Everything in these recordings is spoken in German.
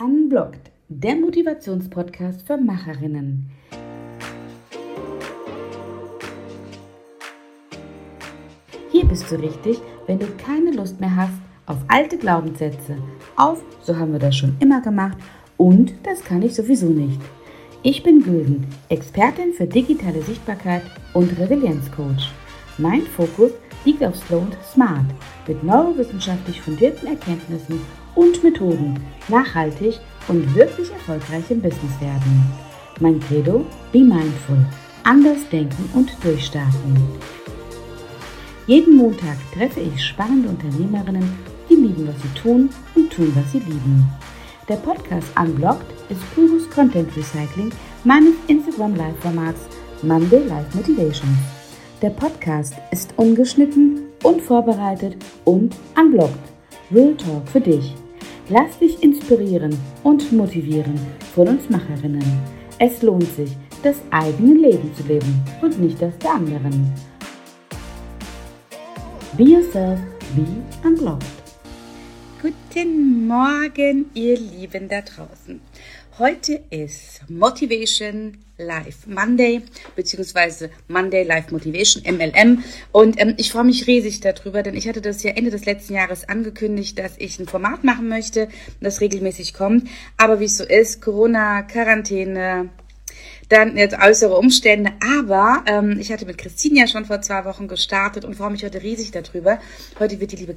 Unblocked, der Motivationspodcast für Macherinnen. Hier bist du richtig, wenn du keine Lust mehr hast auf alte Glaubenssätze, auf "so haben wir das schon immer gemacht" und "das kann ich sowieso nicht". Ich bin Gülden, Expertin für digitale Sichtbarkeit und Resilienzcoach. Mein Fokus liegt auf Slow und Smart, mit neurowissenschaftlich fundierten Erkenntnissen und Methoden, nachhaltig und wirklich erfolgreich im Business werden. Mein Credo: Be mindful, anders denken und durchstarten. Jeden Montag treffe ich spannende Unternehmerinnen, die lieben, was sie tun und tun, was sie lieben. Der Podcast Unblocked ist pures Content Recycling meines Instagram-Live-Formats Monday Life Motivation. Der Podcast ist ungeschnitten, unvorbereitet und unblocked. Real Talk für dich. Lass dich inspirieren und motivieren von uns Macherinnen. Es lohnt sich, das eigene Leben zu leben und nicht das der anderen. Be yourself, be unblocked. Guten Morgen, ihr Lieben da draußen. Heute ist Motivation Live Monday, beziehungsweise Monday Live Motivation, MLM. Und ich freue mich riesig darüber, denn ich hatte das ja Ende des letzten Jahres angekündigt, dass ich ein Format machen möchte, das regelmäßig kommt. Aber wie es so ist, Corona, Quarantäne, dann jetzt äußere Umstände, aber ich hatte mit Christine ja schon vor 2 Wochen gestartet und freue mich heute riesig darüber. Heute wird die liebe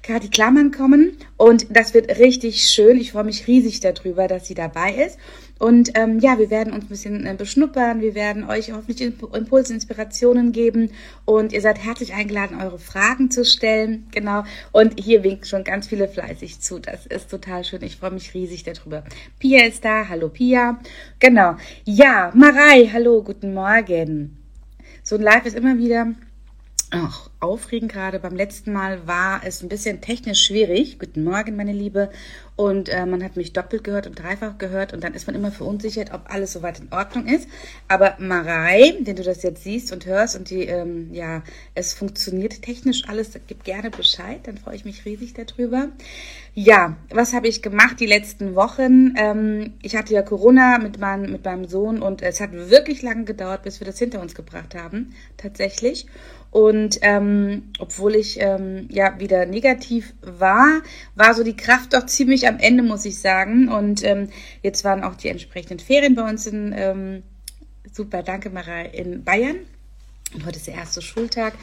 Kathi Klarmann kommen und das wird richtig schön. Ich freue mich riesig darüber, dass sie dabei ist. Und wir werden uns ein bisschen beschnuppern, wir werden euch hoffentlich Impulse, Inspirationen geben und ihr seid herzlich eingeladen, eure Fragen zu stellen, genau. Und hier winken schon ganz viele fleißig zu, das ist total schön, ich freue mich riesig darüber. Pia ist da, hallo Pia, genau. Ja, Marei, hallo, guten Morgen. So ein Live ist immer wieder aufregend, gerade beim letzten Mal war es ein bisschen technisch schwierig. Guten Morgen, meine Liebe. Und man hat mich doppelt gehört und dreifach gehört und dann ist man immer verunsichert, ob alles soweit in Ordnung ist. Aber Marei, wenn du das jetzt siehst und hörst und es funktioniert technisch alles, gib gerne Bescheid, dann freue ich mich riesig darüber. Ja, was habe ich gemacht die letzten Wochen? Ich hatte ja Corona mit meinem Sohn und es hat wirklich lange gedauert, bis wir das hinter uns gebracht haben, tatsächlich. Und obwohl ich wieder negativ war so die Kraft doch ziemlich am Ende, muss ich sagen. Und jetzt waren auch die entsprechenden Ferien bei uns in, super, danke Marei, in Bayern. Und heute ist der erste Schultag.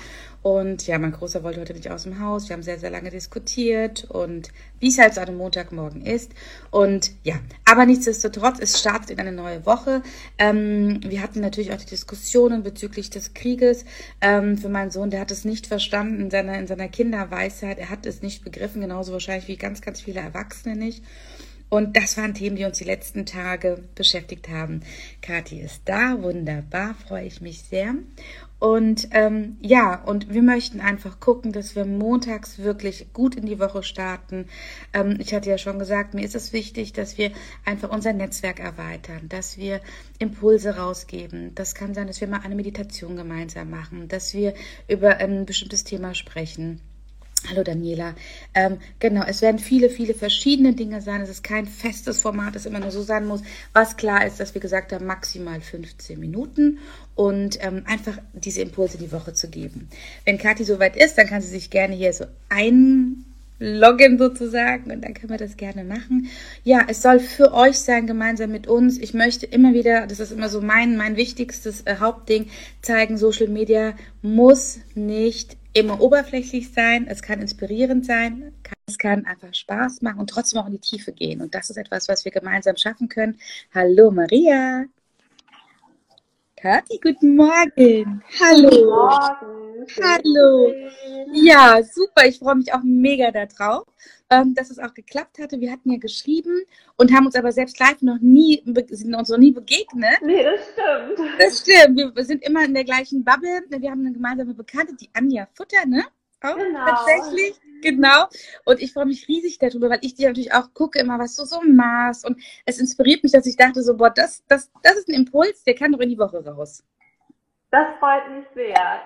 Und ja, mein Großer wollte heute nicht aus dem Haus. Wir haben sehr, sehr lange diskutiert und wie es halt so an einem Montagmorgen ist. Und ja, aber nichtsdestotrotz, es startet in eine neue Woche. Wir hatten natürlich auch die Diskussionen bezüglich des Krieges. Für meinen Sohn, der hat es nicht verstanden in seiner Kinderweisheit. Er hat es nicht begriffen, genauso wahrscheinlich wie ganz, ganz viele Erwachsene nicht. Und das waren Themen, die uns die letzten Tage beschäftigt haben. Kathi ist da, wunderbar, freue ich mich sehr. Und und wir möchten einfach gucken, dass wir montags wirklich gut in die Woche starten. Ich hatte ja schon gesagt, mir ist es wichtig, dass wir einfach unser Netzwerk erweitern, dass wir Impulse rausgeben. Das kann sein, dass wir mal eine Meditation gemeinsam machen, dass wir über ein bestimmtes Thema sprechen. Hallo Daniela. Es werden viele, viele verschiedene Dinge sein. Es ist kein festes Format, das immer nur so sein muss. Was klar ist, dass wir gesagt haben, maximal 15 Minuten und einfach diese Impulse die Woche zu geben. Wenn Kathi soweit ist, dann kann sie sich gerne hier so einloggen sozusagen und dann können wir das gerne machen. Ja, es soll für euch sein, gemeinsam mit uns. Ich möchte immer wieder, das ist immer so mein wichtigstes Hauptding, zeigen, Social Media muss nicht immer oberflächlich sein, es kann inspirierend sein, es kann einfach Spaß machen und trotzdem auch in die Tiefe gehen. Und das ist etwas, was wir gemeinsam schaffen können. Hallo Maria. Kathi, guten Morgen. Hallo. Guten Morgen. Hallo. Ja, super, ich freue mich auch mega darauf, dass es auch geklappt hatte. Wir hatten ja geschrieben und haben uns aber selbst live noch nie begegnet. Nee, das stimmt. Das stimmt, wir sind immer in der gleichen Bubble. Wir haben eine gemeinsame Bekannte, die Anja Futter, ne? Auch genau. Tatsächlich, genau. Und ich freue mich riesig darüber, weil ich dir natürlich auch gucke immer, was du so machst. Und es inspiriert mich, dass ich dachte so, boah, das ist ein Impuls, der kann doch in die Woche raus. Das freut mich sehr.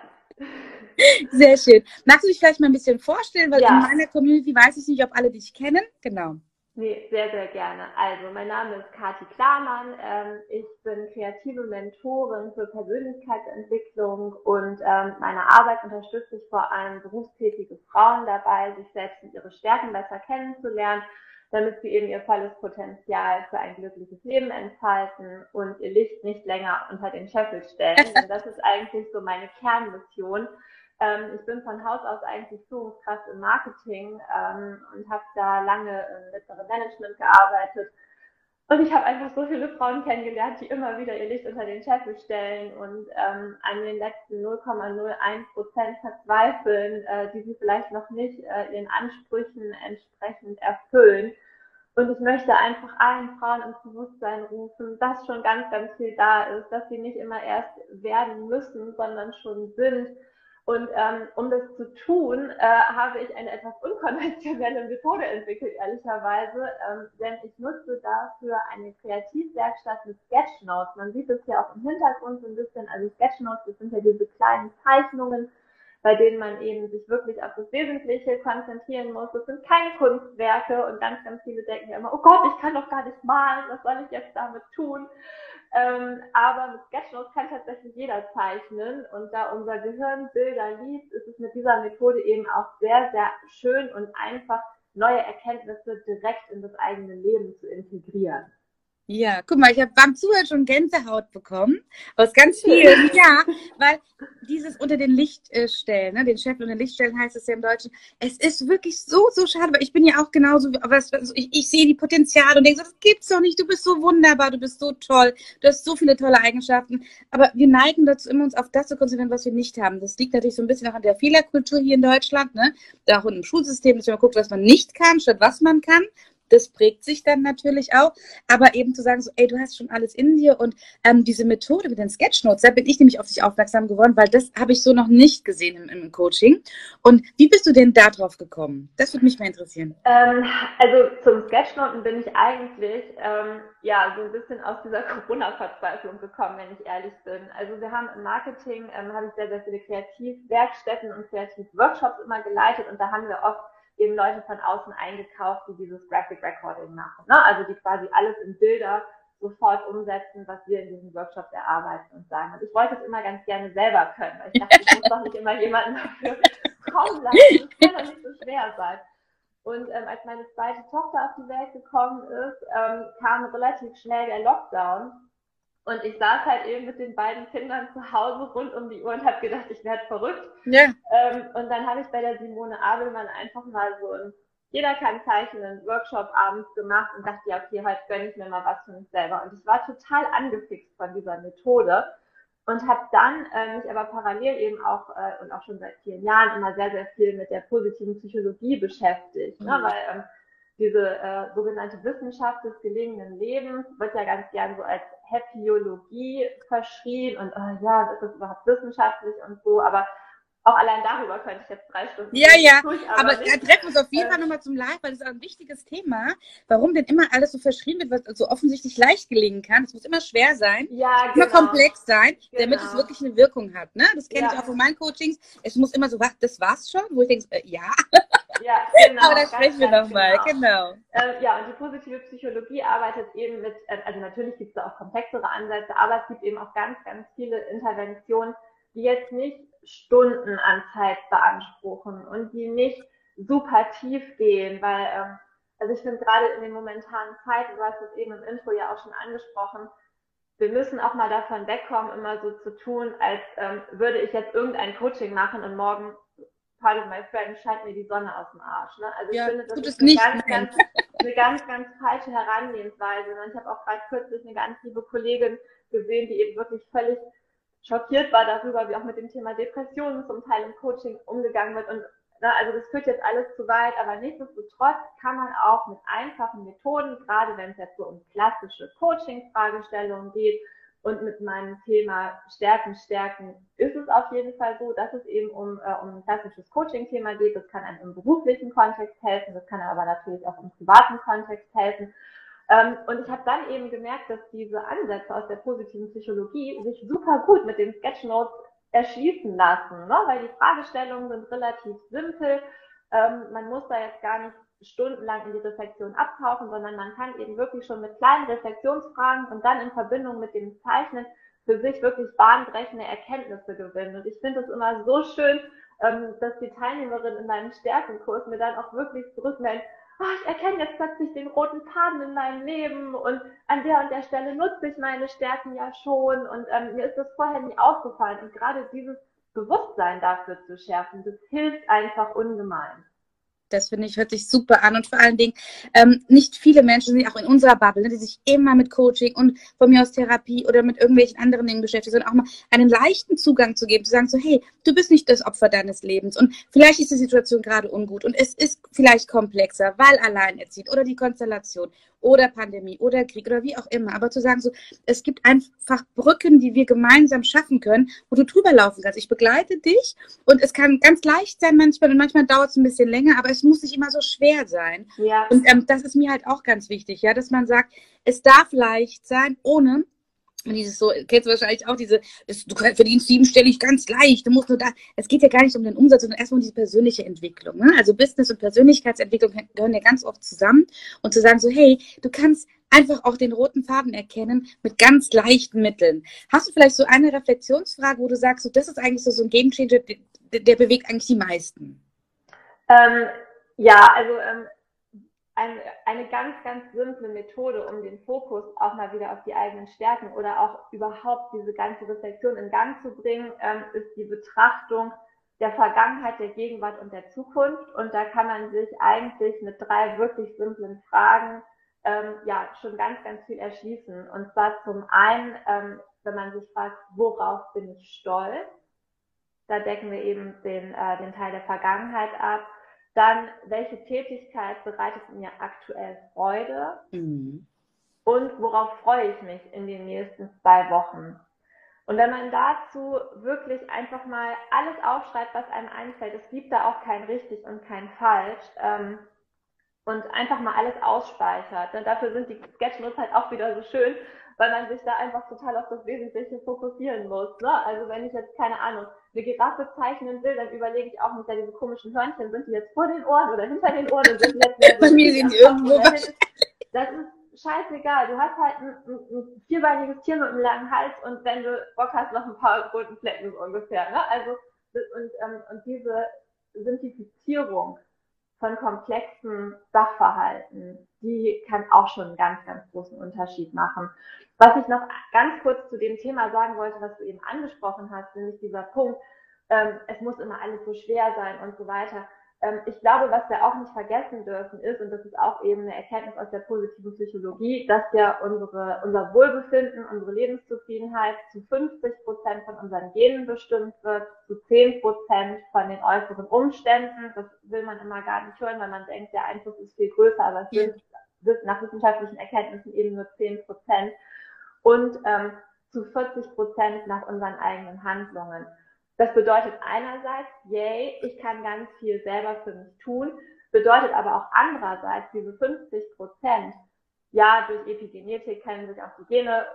Sehr schön. Magst du dich vielleicht mal ein bisschen vorstellen? Weil in meiner Community weiß ich nicht, ob alle dich kennen. Genau. Nee, sehr, sehr gerne. Also, mein Name ist Kathi Klarmann. Ich bin kreative Mentorin für Persönlichkeitsentwicklung und meine Arbeit unterstütze ich vor allem berufstätige Frauen dabei, sich selbst und ihre Stärken besser kennenzulernen, damit sie eben ihr volles Potenzial für ein glückliches Leben entfalten und ihr Licht nicht länger unter den Scheffel stellen. Und das ist eigentlich so meine Kernmission. Ich bin von Haus aus eigentlich Führungskraft im Marketing und habe da lange im mittleren Management gearbeitet. Und ich habe einfach so viele Frauen kennengelernt, die immer wieder ihr Licht unter den Scheffel stellen und an den letzten 0,01% verzweifeln, die sie vielleicht noch nicht ihren Ansprüchen entsprechend erfüllen. Und ich möchte einfach allen Frauen ins Bewusstsein rufen, dass schon ganz, ganz viel da ist, dass sie nicht immer erst werden müssen, sondern schon sind. Und um das zu tun, habe ich eine etwas unkonventionelle Methode entwickelt, ehrlicherweise, denn ich nutze dafür eine Kreativwerkstatt mit Sketchnotes. Man sieht es ja auch im Hintergrund so ein bisschen, also Sketchnotes, das sind ja diese kleinen Zeichnungen, bei denen man eben sich wirklich auf das Wesentliche konzentrieren muss. Das sind keine Kunstwerke und ganz, ganz viele denken ja immer, oh Gott, ich kann doch gar nicht malen, was soll ich jetzt damit tun? Aber mit Sketchnotes kann tatsächlich jeder zeichnen und da unser Gehirn Bilder liest, ist es mit dieser Methode eben auch sehr, sehr schön und einfach neue Erkenntnisse direkt in das eigene Leben zu integrieren. Ja, guck mal, ich habe beim Zuhören schon Gänsehaut bekommen, aus ganz vielen, ja, weil dieses unter den Licht stellen, ne, den Chef unter den Licht stellen heißt es ja im Deutschen, es ist wirklich so, so schade, weil ich bin ja auch genauso, ich sehe die Potenziale und denke so, das gibt's doch nicht, du bist so wunderbar, du bist so toll, du hast so viele tolle Eigenschaften, aber wir neigen dazu immer, uns auf das zu konzentrieren, was wir nicht haben. Das liegt natürlich so ein bisschen auch an der Fehlerkultur hier in Deutschland, ne, da auch im Schulsystem, dass man guckt, was man nicht kann, statt was man kann. Das prägt sich dann natürlich auch, aber eben zu sagen, so, ey, du hast schon alles in dir und diese Methode mit den Sketchnotes, da bin ich nämlich auf dich aufmerksam geworden, weil das habe ich so noch nicht gesehen im Coaching. Und wie bist du denn da drauf gekommen? Das würde mich mal interessieren. Also zum Sketchnoten bin ich eigentlich so ein bisschen aus dieser Corona-Verzweiflung gekommen, wenn ich ehrlich bin. Also wir haben im Marketing, habe ich sehr, sehr viele Kreativwerkstätten und Kreativworkshops immer geleitet und da haben wir oft eben Leute von außen eingekauft, die dieses Graphic Recording machen, ne? Also die quasi alles in Bilder sofort umsetzen, was wir in diesem Workshop erarbeiten und sagen. Und ich wollte es immer ganz gerne selber können, weil ich dachte, ich muss doch nicht immer jemanden dafür kommen lassen, das kann doch nicht so schwer sein. Und als meine zweite Tochter auf die Welt gekommen ist, kam relativ schnell der Lockdown. Und ich saß halt eben mit den beiden Kindern zu Hause rund um die Uhr und habe gedacht, ich werde verrückt. Ja. Und dann habe ich bei der Simone Abelmann einfach mal so einen Jeder-kann-Zeichnen-Workshop abends gemacht und dachte, ja, okay, heute gönne ich mir mal was für mich selber. Und ich war total angefixt von dieser Methode und habe dann mich aber parallel eben auch und auch schon seit vielen Jahren immer sehr, sehr viel mit der positiven Psychologie beschäftigt, ne? Weil diese sogenannte Wissenschaft des gelingenden Lebens wird ja ganz gern so als Happyologie verschrien und das ist überhaupt wissenschaftlich und so, aber auch allein darüber könnte ich jetzt 3 Stunden durch, aber da treffen wir uns auf jeden Fall nochmal zum Live, weil das ist auch ein wichtiges Thema, warum denn immer alles so verschrien wird, was so offensichtlich leicht gelingen kann. Es muss immer schwer sein, immer komplex sein, damit es wirklich eine Wirkung hat, ne? Das kenne ich auch von meinen Coachings. Es muss immer so, das war's schon, wo ich denke, ja, genau. Aber da sprechen wir nochmal, genau. Und die positive Psychologie arbeitet eben mit, also natürlich gibt es da auch komplexere Ansätze, aber es gibt eben auch ganz, ganz viele Interventionen, die jetzt nicht Stunden an Zeit beanspruchen und die nicht super tief gehen, weil, ich finde gerade in den momentanen Zeiten, du hast es eben im Intro ja auch schon angesprochen, wir müssen auch mal davon wegkommen, immer so zu tun, als würde ich jetzt irgendein Coaching machen und morgen, pardon my friend, scheint mir die Sonne aus dem Arsch. Ne? Also ich finde, das ist eine ganz falsche Herangehensweise. Und ich habe auch gerade kürzlich eine ganz liebe Kollegin gesehen, die eben wirklich völlig schockiert war darüber, wie auch mit dem Thema Depressionen zum Teil im Coaching umgegangen wird. Und also das führt jetzt alles zu weit, aber nichtsdestotrotz kann man auch mit einfachen Methoden, gerade wenn es jetzt so um klassische Coaching-Fragestellungen geht, und mit meinem Thema Stärken ist es auf jeden Fall so, dass es eben um ein klassisches Coaching-Thema geht. Das kann einem im beruflichen Kontext helfen, das kann aber natürlich auch im privaten Kontext helfen. Und ich habe dann eben gemerkt, dass diese Ansätze aus der positiven Psychologie sich super gut mit den Sketchnotes erschließen lassen, ne? Weil die Fragestellungen sind relativ simpel. Man muss da jetzt gar nicht stundenlang in die Reflexion abtauchen, sondern man kann eben wirklich schon mit kleinen Reflexionsfragen und dann in Verbindung mit dem Zeichnen für sich wirklich bahnbrechende Erkenntnisse gewinnen. Und ich finde es immer so schön, dass die Teilnehmerinnen in meinem Stärkenkurs mir dann auch wirklich zurückmelden, oh, ich erkenne jetzt plötzlich den roten Faden in meinem Leben und an der und der Stelle nutze ich meine Stärken ja schon und mir ist das vorher nie aufgefallen. Und gerade dieses Bewusstsein dafür zu schärfen, das hilft einfach ungemein. Das finde ich, hört sich super an und vor allen Dingen nicht viele Menschen sind auch in unserer Bubble, ne, die sich immer mit Coaching und von mir aus Therapie oder mit irgendwelchen anderen Dingen beschäftigen, sondern auch mal einen leichten Zugang zu geben, zu sagen so, hey, du bist nicht das Opfer deines Lebens und vielleicht ist die Situation gerade ungut und es ist vielleicht komplexer, weil alleinerziehend oder die Konstellation oder Pandemie oder Krieg oder wie auch immer, aber zu sagen so, es gibt einfach Brücken, die wir gemeinsam schaffen können, wo du drüber laufen kannst. Ich begleite dich und es kann ganz leicht sein manchmal und manchmal dauert es ein bisschen länger, aber es muss nicht immer so schwer sein. Ja. Und das ist mir halt auch ganz wichtig, ja, dass man sagt, es darf leicht sein, ohne dieses so, kennst du wahrscheinlich auch diese, du verdienst siebenstellig ganz leicht, du musst nur da, es geht ja gar nicht um den Umsatz, sondern erstmal um diese persönliche Entwicklung, ne? Also Business und Persönlichkeitsentwicklung gehören ja ganz oft zusammen und zu sagen so, hey, du kannst einfach auch den roten Faden erkennen mit ganz leichten Mitteln. Hast du vielleicht so eine Reflexionsfrage, wo du sagst, so, das ist eigentlich so ein Gamechanger, der bewegt eigentlich die meisten? Ja, also eine ganz, ganz simple Methode, um den Fokus auch mal wieder auf die eigenen Stärken oder auch überhaupt diese ganze Reflexion in Gang zu bringen, ist die Betrachtung der Vergangenheit, der Gegenwart und der Zukunft. Und da kann man sich eigentlich mit 3 wirklich simplen Fragen ja schon ganz, ganz viel erschließen. Und zwar zum einen, wenn man sich fragt, worauf bin ich stolz? Da decken wir eben den Teil der Vergangenheit ab. Dann, welche Tätigkeit bereitet mir aktuell Freude? Mhm. Und worauf freue ich mich in den nächsten 2 Wochen? Und wenn man dazu wirklich einfach mal alles aufschreibt, was einem einfällt, es gibt da auch kein richtig und kein falsch, und einfach mal alles ausspeichert. Denn dafür sind die Sketchnotes halt auch wieder so schön, weil man sich da einfach total auf das Wesentliche fokussieren muss, ne? Also wenn ich jetzt, keine Ahnung, eine Giraffe zeichnen will, dann überlege ich auch nicht, ja, diese komischen Hörnchen, sind die jetzt vor den Ohren oder hinter den Ohren? Und sind die jetzt bei mir sind die irgendwo. Das ist scheißegal. Du hast halt ein vierbeiniges Tier mit einem langen Hals und wenn du Bock hast, noch ein paar roten Flecken ungefähr, ne? Also, und diese Simplifizierung von komplexen Sachverhalten, die kann auch schon einen ganz, ganz großen Unterschied machen. Was ich noch ganz kurz zu dem Thema sagen wollte, was du eben angesprochen hast, nämlich dieser Punkt, es muss immer alles so schwer sein und so weiter. Ich glaube, was wir auch nicht vergessen dürfen ist, und das ist auch eben eine Erkenntnis aus der positiven Psychologie, dass ja unser Wohlbefinden, unsere Lebenszufriedenheit zu 50% von unseren Genen bestimmt wird, zu 10% von den äußeren Umständen. Das will man immer gar nicht hören, weil man denkt, der Einfluss ist viel größer, aber es sind nach wissenschaftlichen Erkenntnissen eben nur 10%. Und zu 40% nach unseren eigenen Handlungen. Das bedeutet einerseits, yay, ich kann ganz viel selber für mich tun, bedeutet aber auch andererseits, diese 50%, ja, durch Epigenetik können sich auch die Gene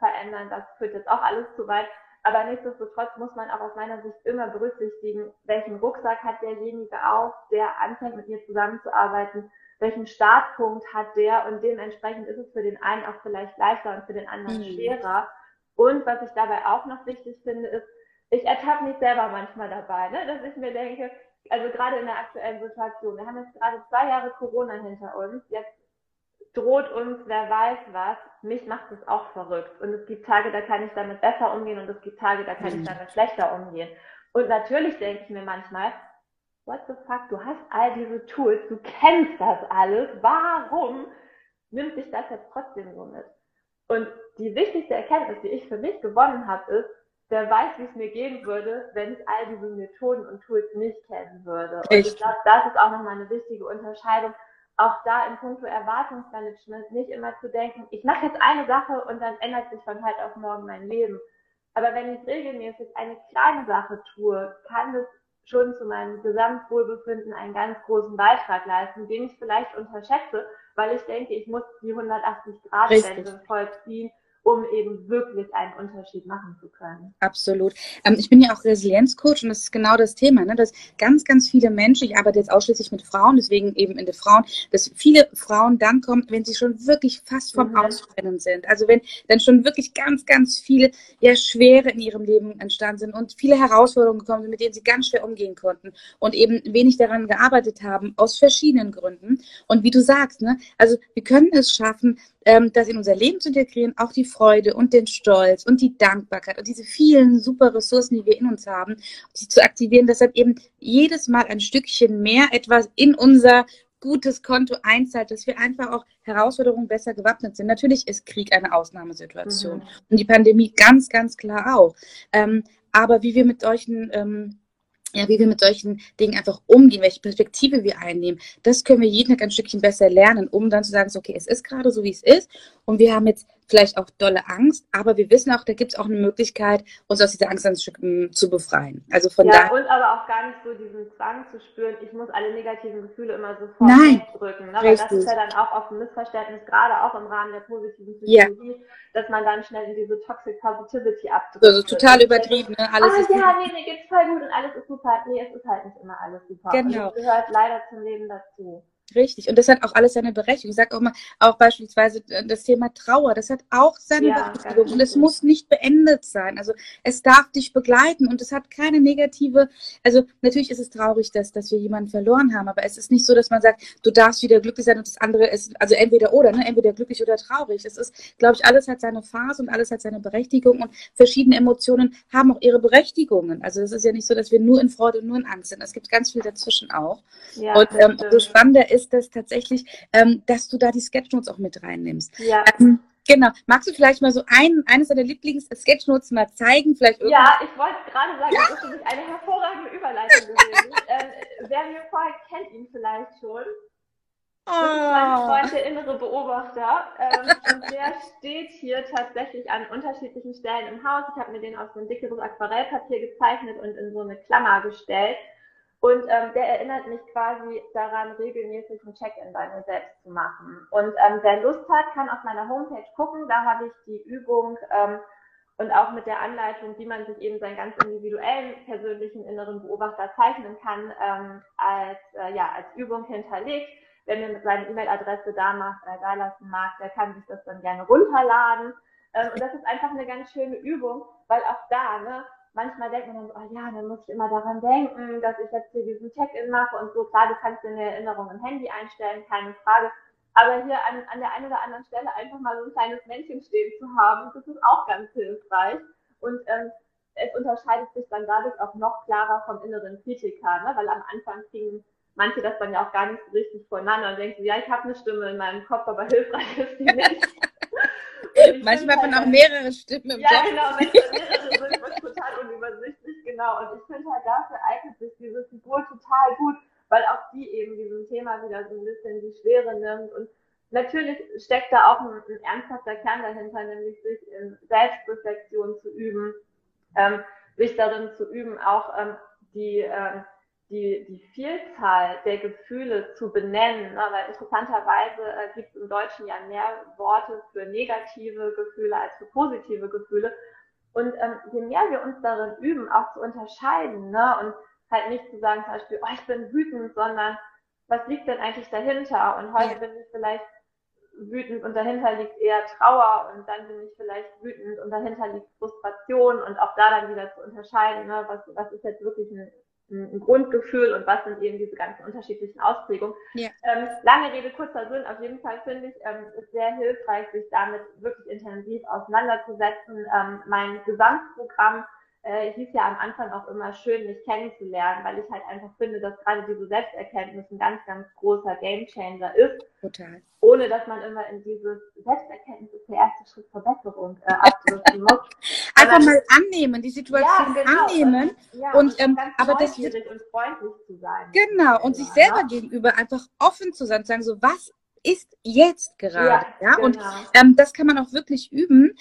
verändern, das führt jetzt auch alles zu weit, aber nichtsdestotrotz muss man auch aus meiner Sicht immer berücksichtigen, welchen Rucksack hat derjenige auf, der anfängt mit mir zusammenzuarbeiten, welchen Startpunkt hat der und dementsprechend ist es für den einen auch vielleicht leichter und für den anderen schwerer. Und was ich dabei auch noch wichtig finde, ist, ich ertappe mich selber manchmal dabei, ne? Dass ich mir denke, also gerade in der aktuellen Situation, wir haben jetzt gerade 2 Jahre Corona hinter uns, jetzt droht uns wer weiß was, mich macht das auch verrückt. Und es gibt Tage, da kann ich damit besser umgehen und es gibt Tage, da kann ich damit schlechter umgehen. Und natürlich denke ich mir manchmal, what the fuck, du hast all diese Tools, du kennst das alles, warum nimmt dich das jetzt trotzdem so mit? Und die wichtigste Erkenntnis, die ich für mich gewonnen habe, ist, wer weiß, wie es mir gehen würde, wenn ich all diese Methoden und Tools nicht kennen würde. Und ich glaube, das ist auch nochmal eine wichtige Unterscheidung, auch da in puncto Erwartungsmanagement nicht immer zu denken, ich mache jetzt eine Sache und dann ändert sich von heute auf morgen mein Leben. Aber wenn ich regelmäßig eine kleine Sache tue, kann das schon zu meinem Gesamtwohlbefinden einen ganz großen Beitrag leisten, den ich vielleicht unterschätze, weil ich denke, ich muss die 180-Grad-Wende vollziehen um eben wirklich einen Unterschied machen zu können. Absolut. Ich bin ja auch Resilienzcoach und das ist genau das Thema, ne? Dass ganz, ganz viele Menschen, ich arbeite jetzt ausschließlich mit Frauen, deswegen eben in den Frauen, dass viele Frauen dann kommen, wenn sie schon wirklich fast vom Ausbrennen sind. Also wenn dann schon wirklich ganz, ganz viele Schwere in ihrem Leben entstanden sind und viele Herausforderungen gekommen sind, mit denen sie ganz schwer umgehen konnten und eben wenig daran gearbeitet haben, aus verschiedenen Gründen. Und wie du sagst, ne? Also wir können es schaffen, das in unser Leben zu integrieren, auch die Freude und den Stolz und die Dankbarkeit und diese vielen super Ressourcen, die wir in uns haben, die zu aktivieren, deshalb eben jedes Mal ein Stückchen mehr etwas in unser gutes Konto einzahlt, dass wir einfach auch Herausforderungen besser gewappnet sind. Natürlich ist Krieg eine Ausnahmesituation und die Pandemie ganz, ganz klar auch. Aber wie wir mit solchen wie wir mit solchen Dingen einfach umgehen, welche Perspektive wir einnehmen, das können wir jeden Tag ein Stückchen besser lernen, um dann zu sagen, so, okay, es ist gerade so, wie es ist und wir haben jetzt vielleicht auch dolle Angst, aber wir wissen auch, da gibt es auch eine Möglichkeit, uns aus dieser Angst ein Stückchen zu befreien. Also von daher. Und aber auch gar nicht so diesen Zwang zu spüren, ich muss alle negativen Gefühle immer sofort wegdrücken. Ne? Weil das ist ja dann auch oft ein Missverständnis, gerade auch im Rahmen der positiven Psychologie, dass man dann schnell in diese Toxic Positivity abdrückt. Also total übertrieben. Ne? Alles ist mir geht's voll gut und alles ist super. Nee, es ist halt nicht immer alles super. Genau. Und das gehört leider zum Leben dazu. Richtig. Und das hat auch alles seine Berechtigung. Ich sage auch mal, auch beispielsweise das Thema Trauer, das hat auch seine Berechtigung. Und es muss nicht beendet sein. Also es darf dich begleiten und es hat keine negative, also natürlich ist es traurig, dass wir jemanden verloren haben, aber es ist nicht so, dass man sagt, du darfst wieder glücklich sein und das andere ist, also entweder oder, ne? Entweder glücklich oder traurig. Es ist, glaube ich, alles hat seine Phase und alles hat seine Berechtigung und verschiedene Emotionen haben auch ihre Berechtigungen. Also es ist ja nicht so, dass wir nur in Freude und nur in Angst sind. Es gibt ganz viel dazwischen auch. Ja, und so spannender ist das tatsächlich, dass du da die Sketchnotes auch mit reinnimmst. Ja. Genau. Magst du vielleicht mal so eines deiner Lieblings-Sketchnotes mal zeigen? Vielleicht ich wollte gerade sagen, das ist für mich eine hervorragende Überleitung gewesen. Wer mir vorher kennt ihn vielleicht schon. Das ist mein Freund, der innere Beobachter. Und der steht hier tatsächlich an unterschiedlichen Stellen im Haus. Ich habe mir den auf so ein dickeres Aquarellpapier gezeichnet und in so eine Klammer gestellt. Und der erinnert mich quasi daran, regelmäßig einen Check-in bei mir selbst zu machen. Und wer Lust hat, kann auf meiner Homepage gucken. Da habe ich die Übung und auch mit der Anleitung, wie man sich eben seinen ganz individuellen, persönlichen inneren Beobachter zeichnen kann, als Übung hinterlegt. Wer mir mit seiner E-Mail-Adresse da lassen mag, der kann sich das dann gerne runterladen. Und das ist einfach eine ganz schöne Übung, weil auch da, ne, manchmal denkt man dann, dann muss ich immer daran denken, dass ich jetzt hier diesen Check-in mache und so. Klar, du kannst dir eine Erinnerung im Handy einstellen, keine Frage. Aber hier an der einen oder anderen Stelle einfach mal so ein kleines Männchen stehen zu haben, das ist auch ganz hilfreich. Und es unterscheidet sich dann dadurch auch noch klarer vom inneren Kritiker, ne? Weil am Anfang kriegen manche das dann ja auch gar nicht so richtig voneinander und denken, ich habe eine Stimme in meinem Kopf, aber hilfreich ist die nicht. Manchmal hat man auch mehrere Stimmen im Kopf. Ja, genau, wenn es mehrere sind, wird es total unübersichtlich, genau. Und ich finde halt, dafür eignet sich diese Figur total gut, weil auch die eben diesem Thema wieder so ein bisschen die Schwere nimmt. Und natürlich steckt da auch ein ernsthafter Kern dahinter, nämlich sich in Selbstreflexion zu üben, sich darin zu üben, auch die Vielzahl der Gefühle zu benennen, weil interessanterweise gibt es im Deutschen ja mehr Worte für negative Gefühle als für positive Gefühle. Und je mehr wir uns darin üben, auch zu unterscheiden, ne? Und halt nicht zu sagen zum Beispiel, ich bin wütend, sondern was liegt denn eigentlich dahinter? Und heute bin ich vielleicht wütend und dahinter liegt eher Trauer und dann bin ich vielleicht wütend und dahinter liegt Frustration und auch da dann wieder zu unterscheiden, ne? Was ist jetzt wirklich ein Grundgefühl und was sind eben diese ganzen unterschiedlichen Ausprägungen. Ja. Lange Rede, kurzer Sinn, auf jeden Fall finde ich, ist sehr hilfreich, sich damit wirklich intensiv auseinanderzusetzen. Mein Gesamtprogramm hieß ja am Anfang auch immer schön, mich kennenzulernen, weil ich halt einfach finde, dass gerade diese Selbsterkenntnis ein ganz, ganz großer Gamechanger ist. Total. Ohne dass man immer in dieses Selbsterkenntnis ist der erste Schritt Verbesserung abdrücken muss. Einfach mal annehmen, die Situation annehmen und ganz aber das und freundlich zu sein. Genau, und sich selber gegenüber einfach offen zu sein, zu sagen so, was ist jetzt gerade. Ja, genau. Und das kann man auch wirklich üben,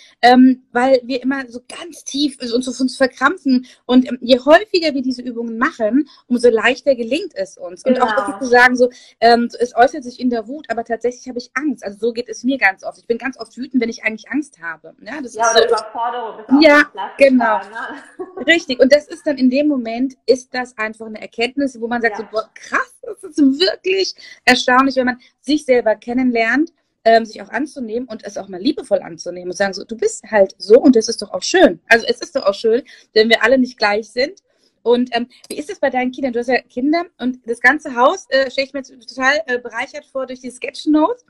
weil wir immer so ganz tief uns auf uns verkrampfen. Und je häufiger wir diese Übungen machen, umso leichter gelingt es uns. Genau. Und auch wirklich zu sagen, so, es äußert sich in der Wut, aber tatsächlich habe ich Angst. Also so geht es mir ganz oft. Ich bin ganz oft wütend, wenn ich eigentlich Angst habe. Ja, das ist so, Überforderung. Ist auch genau. Ne? Richtig. Und das ist dann in dem Moment, ist das einfach eine Erkenntnis, wo man sagt, so, boah, krass, das ist wirklich erstaunlich, wenn man sich selber kennenlernt, sich auch anzunehmen und es auch mal liebevoll anzunehmen und sagen so, du bist halt so und das ist doch auch schön. Also es ist doch auch schön, wenn wir alle nicht gleich sind. Und wie ist es bei deinen Kindern? Du hast ja Kinder und das ganze Haus stelle ich mir jetzt total bereichert vor durch die Sketchnotes.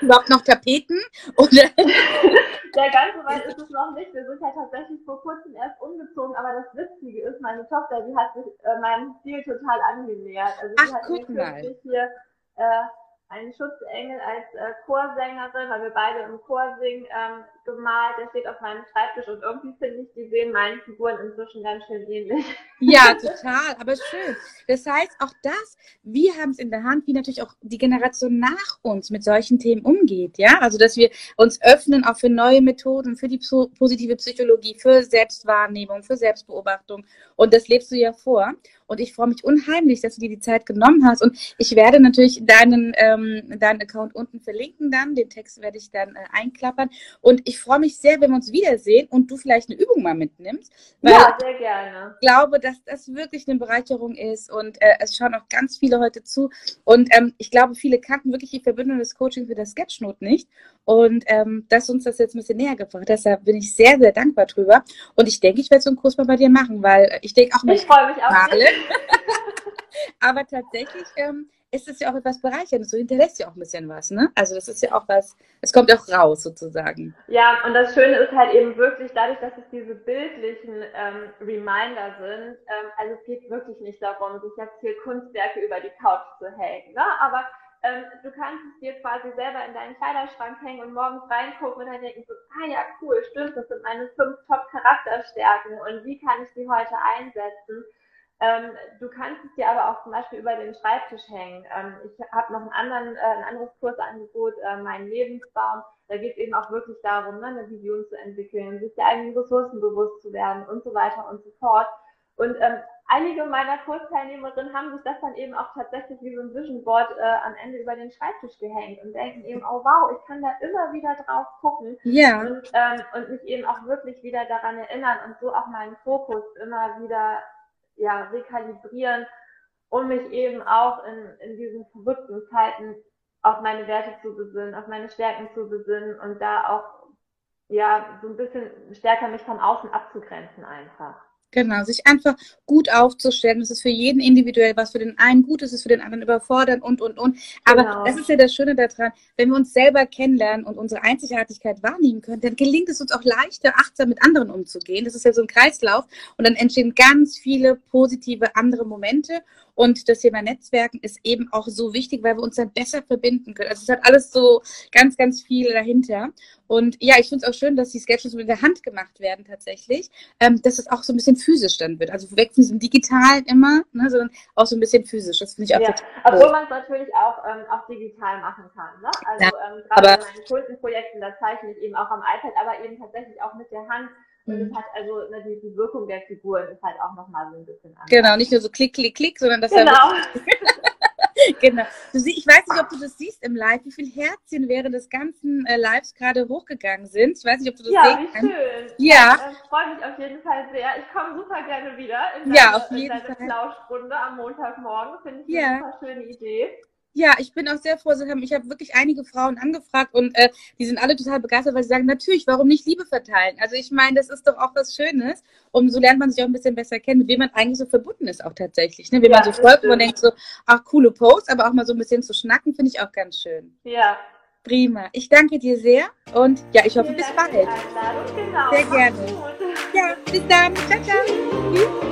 Überhaupt noch Tapeten? Oder? Der ganze Wald ist es noch nicht. Wir sind ja tatsächlich vor kurzem erst umgezogen, aber das Witzige ist, meine Tochter, die hat sich meinem Stil total angenähert. Also sie hat wirklich hier einen Schutzengel als Chorsängerin, weil wir beide im Chor singen, gemalt. Der steht auf meinem Schreibtisch und irgendwie finde ich, die sehen meinen Figuren inzwischen ganz schön ähnlich. Ja, total, aber schön. Das heißt, auch das, wir haben es in der Hand, wie natürlich auch die Generation nach uns mit solchen Themen umgeht, ja? Also, dass wir uns öffnen auch für neue Methoden, für die positive Psychologie, für Selbstwahrnehmung, für Selbstbeobachtung und das lebst du ja vor. Und ich freue mich unheimlich, dass du dir die Zeit genommen hast. Und ich werde natürlich deinen Account unten verlinken dann. Den Text werde ich dann einklappern. Und ich freue mich sehr, wenn wir uns wiedersehen und du vielleicht eine Übung mal mitnimmst. Weil ja, sehr gerne. Ich glaube, dass das wirklich eine Bereicherung ist. Und es schauen auch ganz viele heute zu. Und ich glaube, viele kannten wirklich die Verbindung des Coachings mit der Sketchnote nicht. Und dass uns das jetzt ein bisschen näher gebracht. Deshalb bin ich sehr, sehr dankbar drüber. Und ich denke, ich werde so einen Kurs mal bei dir machen, weil ich denke auch ich freue mich auch nicht. Aber tatsächlich ist es ja auch etwas Bereicherndes. Du hinterlässt ja auch ein bisschen was, ne? Also das ist ja auch was, es kommt auch raus sozusagen. Ja, und das Schöne ist halt eben wirklich, dadurch, dass es diese bildlichen Reminder sind, also es geht wirklich nicht darum, sich jetzt hier Kunstwerke über die Couch zu hängen, ne? Aber du kannst es dir quasi selber in deinen Kleiderschrank hängen und morgens reingucken und dann denken so, ah ja, cool, stimmt, das sind meine 5 Top-Charakterstärken und wie kann ich die heute einsetzen? Du kannst es dir aber auch zum Beispiel über den Schreibtisch hängen. Ich habe noch ein anderes Kursangebot, meinen Lebensbaum. Da geht es eben auch wirklich darum, ne, eine Vision zu entwickeln, sich der eigenen Ressourcen bewusst zu werden und so weiter und so fort. Und einige meiner Kursteilnehmerinnen haben sich das dann eben auch tatsächlich wie so ein Vision Board am Ende über den Schreibtisch gehängt und denken eben, oh wow, ich kann da immer wieder drauf gucken und mich eben auch wirklich wieder daran erinnern und so auch meinen Fokus immer wieder rekalibrieren und mich eben auch in diesen verrückten Zeiten auf meine Werte zu besinnen, auf meine Stärken zu besinnen und da auch so ein bisschen stärker mich von außen abzugrenzen einfach. Genau, sich einfach gut aufzustellen. Das ist für jeden individuell, was für den einen gut ist, ist für den anderen überfordernd und. Aber das ist ja das Schöne daran, wenn wir uns selber kennenlernen und unsere Einzigartigkeit wahrnehmen können, dann gelingt es uns auch leichter, achtsam mit anderen umzugehen. Das ist ja so ein Kreislauf und dann entstehen ganz viele positive andere Momente. Und das Thema Netzwerken ist eben auch so wichtig, weil wir uns dann besser verbinden können. Also es hat alles so ganz, ganz viel dahinter. Und ja, ich finde es auch schön, dass die Sketches mit der Hand gemacht werden tatsächlich, dass es auch so ein bisschen physisch dann wird. Also weg von diesem Digitalen immer, ne, sondern auch so ein bisschen physisch. Das finde ich auch total cool. Obwohl man es natürlich auch digital machen kann. Ne? Also gerade in meinen Kundenprojekten, da zeichne ich eben auch am iPad, aber eben tatsächlich auch mit der Hand. Und es hat also die Wirkung der Figuren ist halt auch nochmal so ein bisschen anders. Genau, nicht nur so klick, klick, klick, sondern das Genau. Ich weiß nicht, ob du das siehst im Live, wie viele Herzchen während des ganzen Lives gerade hochgegangen sind. Ich weiß nicht, ob du das sehen kannst. Schön. Ja, wie schön. Ich freue mich auf jeden Fall sehr. Ich komme super gerne wieder in deine Plauschrunde am Montagmorgen. Finde ich eine super schöne Idee. Ja, ich bin auch sehr froh. Ich habe wirklich einige Frauen angefragt und die sind alle total begeistert, weil sie sagen, natürlich, warum nicht Liebe verteilen? Also ich meine, das ist doch auch was Schönes und so lernt man sich auch ein bisschen besser kennen, mit wem man eigentlich so verbunden ist auch tatsächlich. Ne? Wem man so folgt und denkt so, ach, coole Posts, aber auch mal so ein bisschen zu schnacken, finde ich auch ganz schön. Ja. Prima. Ich danke dir sehr und ich hoffe, bis bald. Sehr gerne. Ja, bis dann. Ciao, ciao. Tschüss.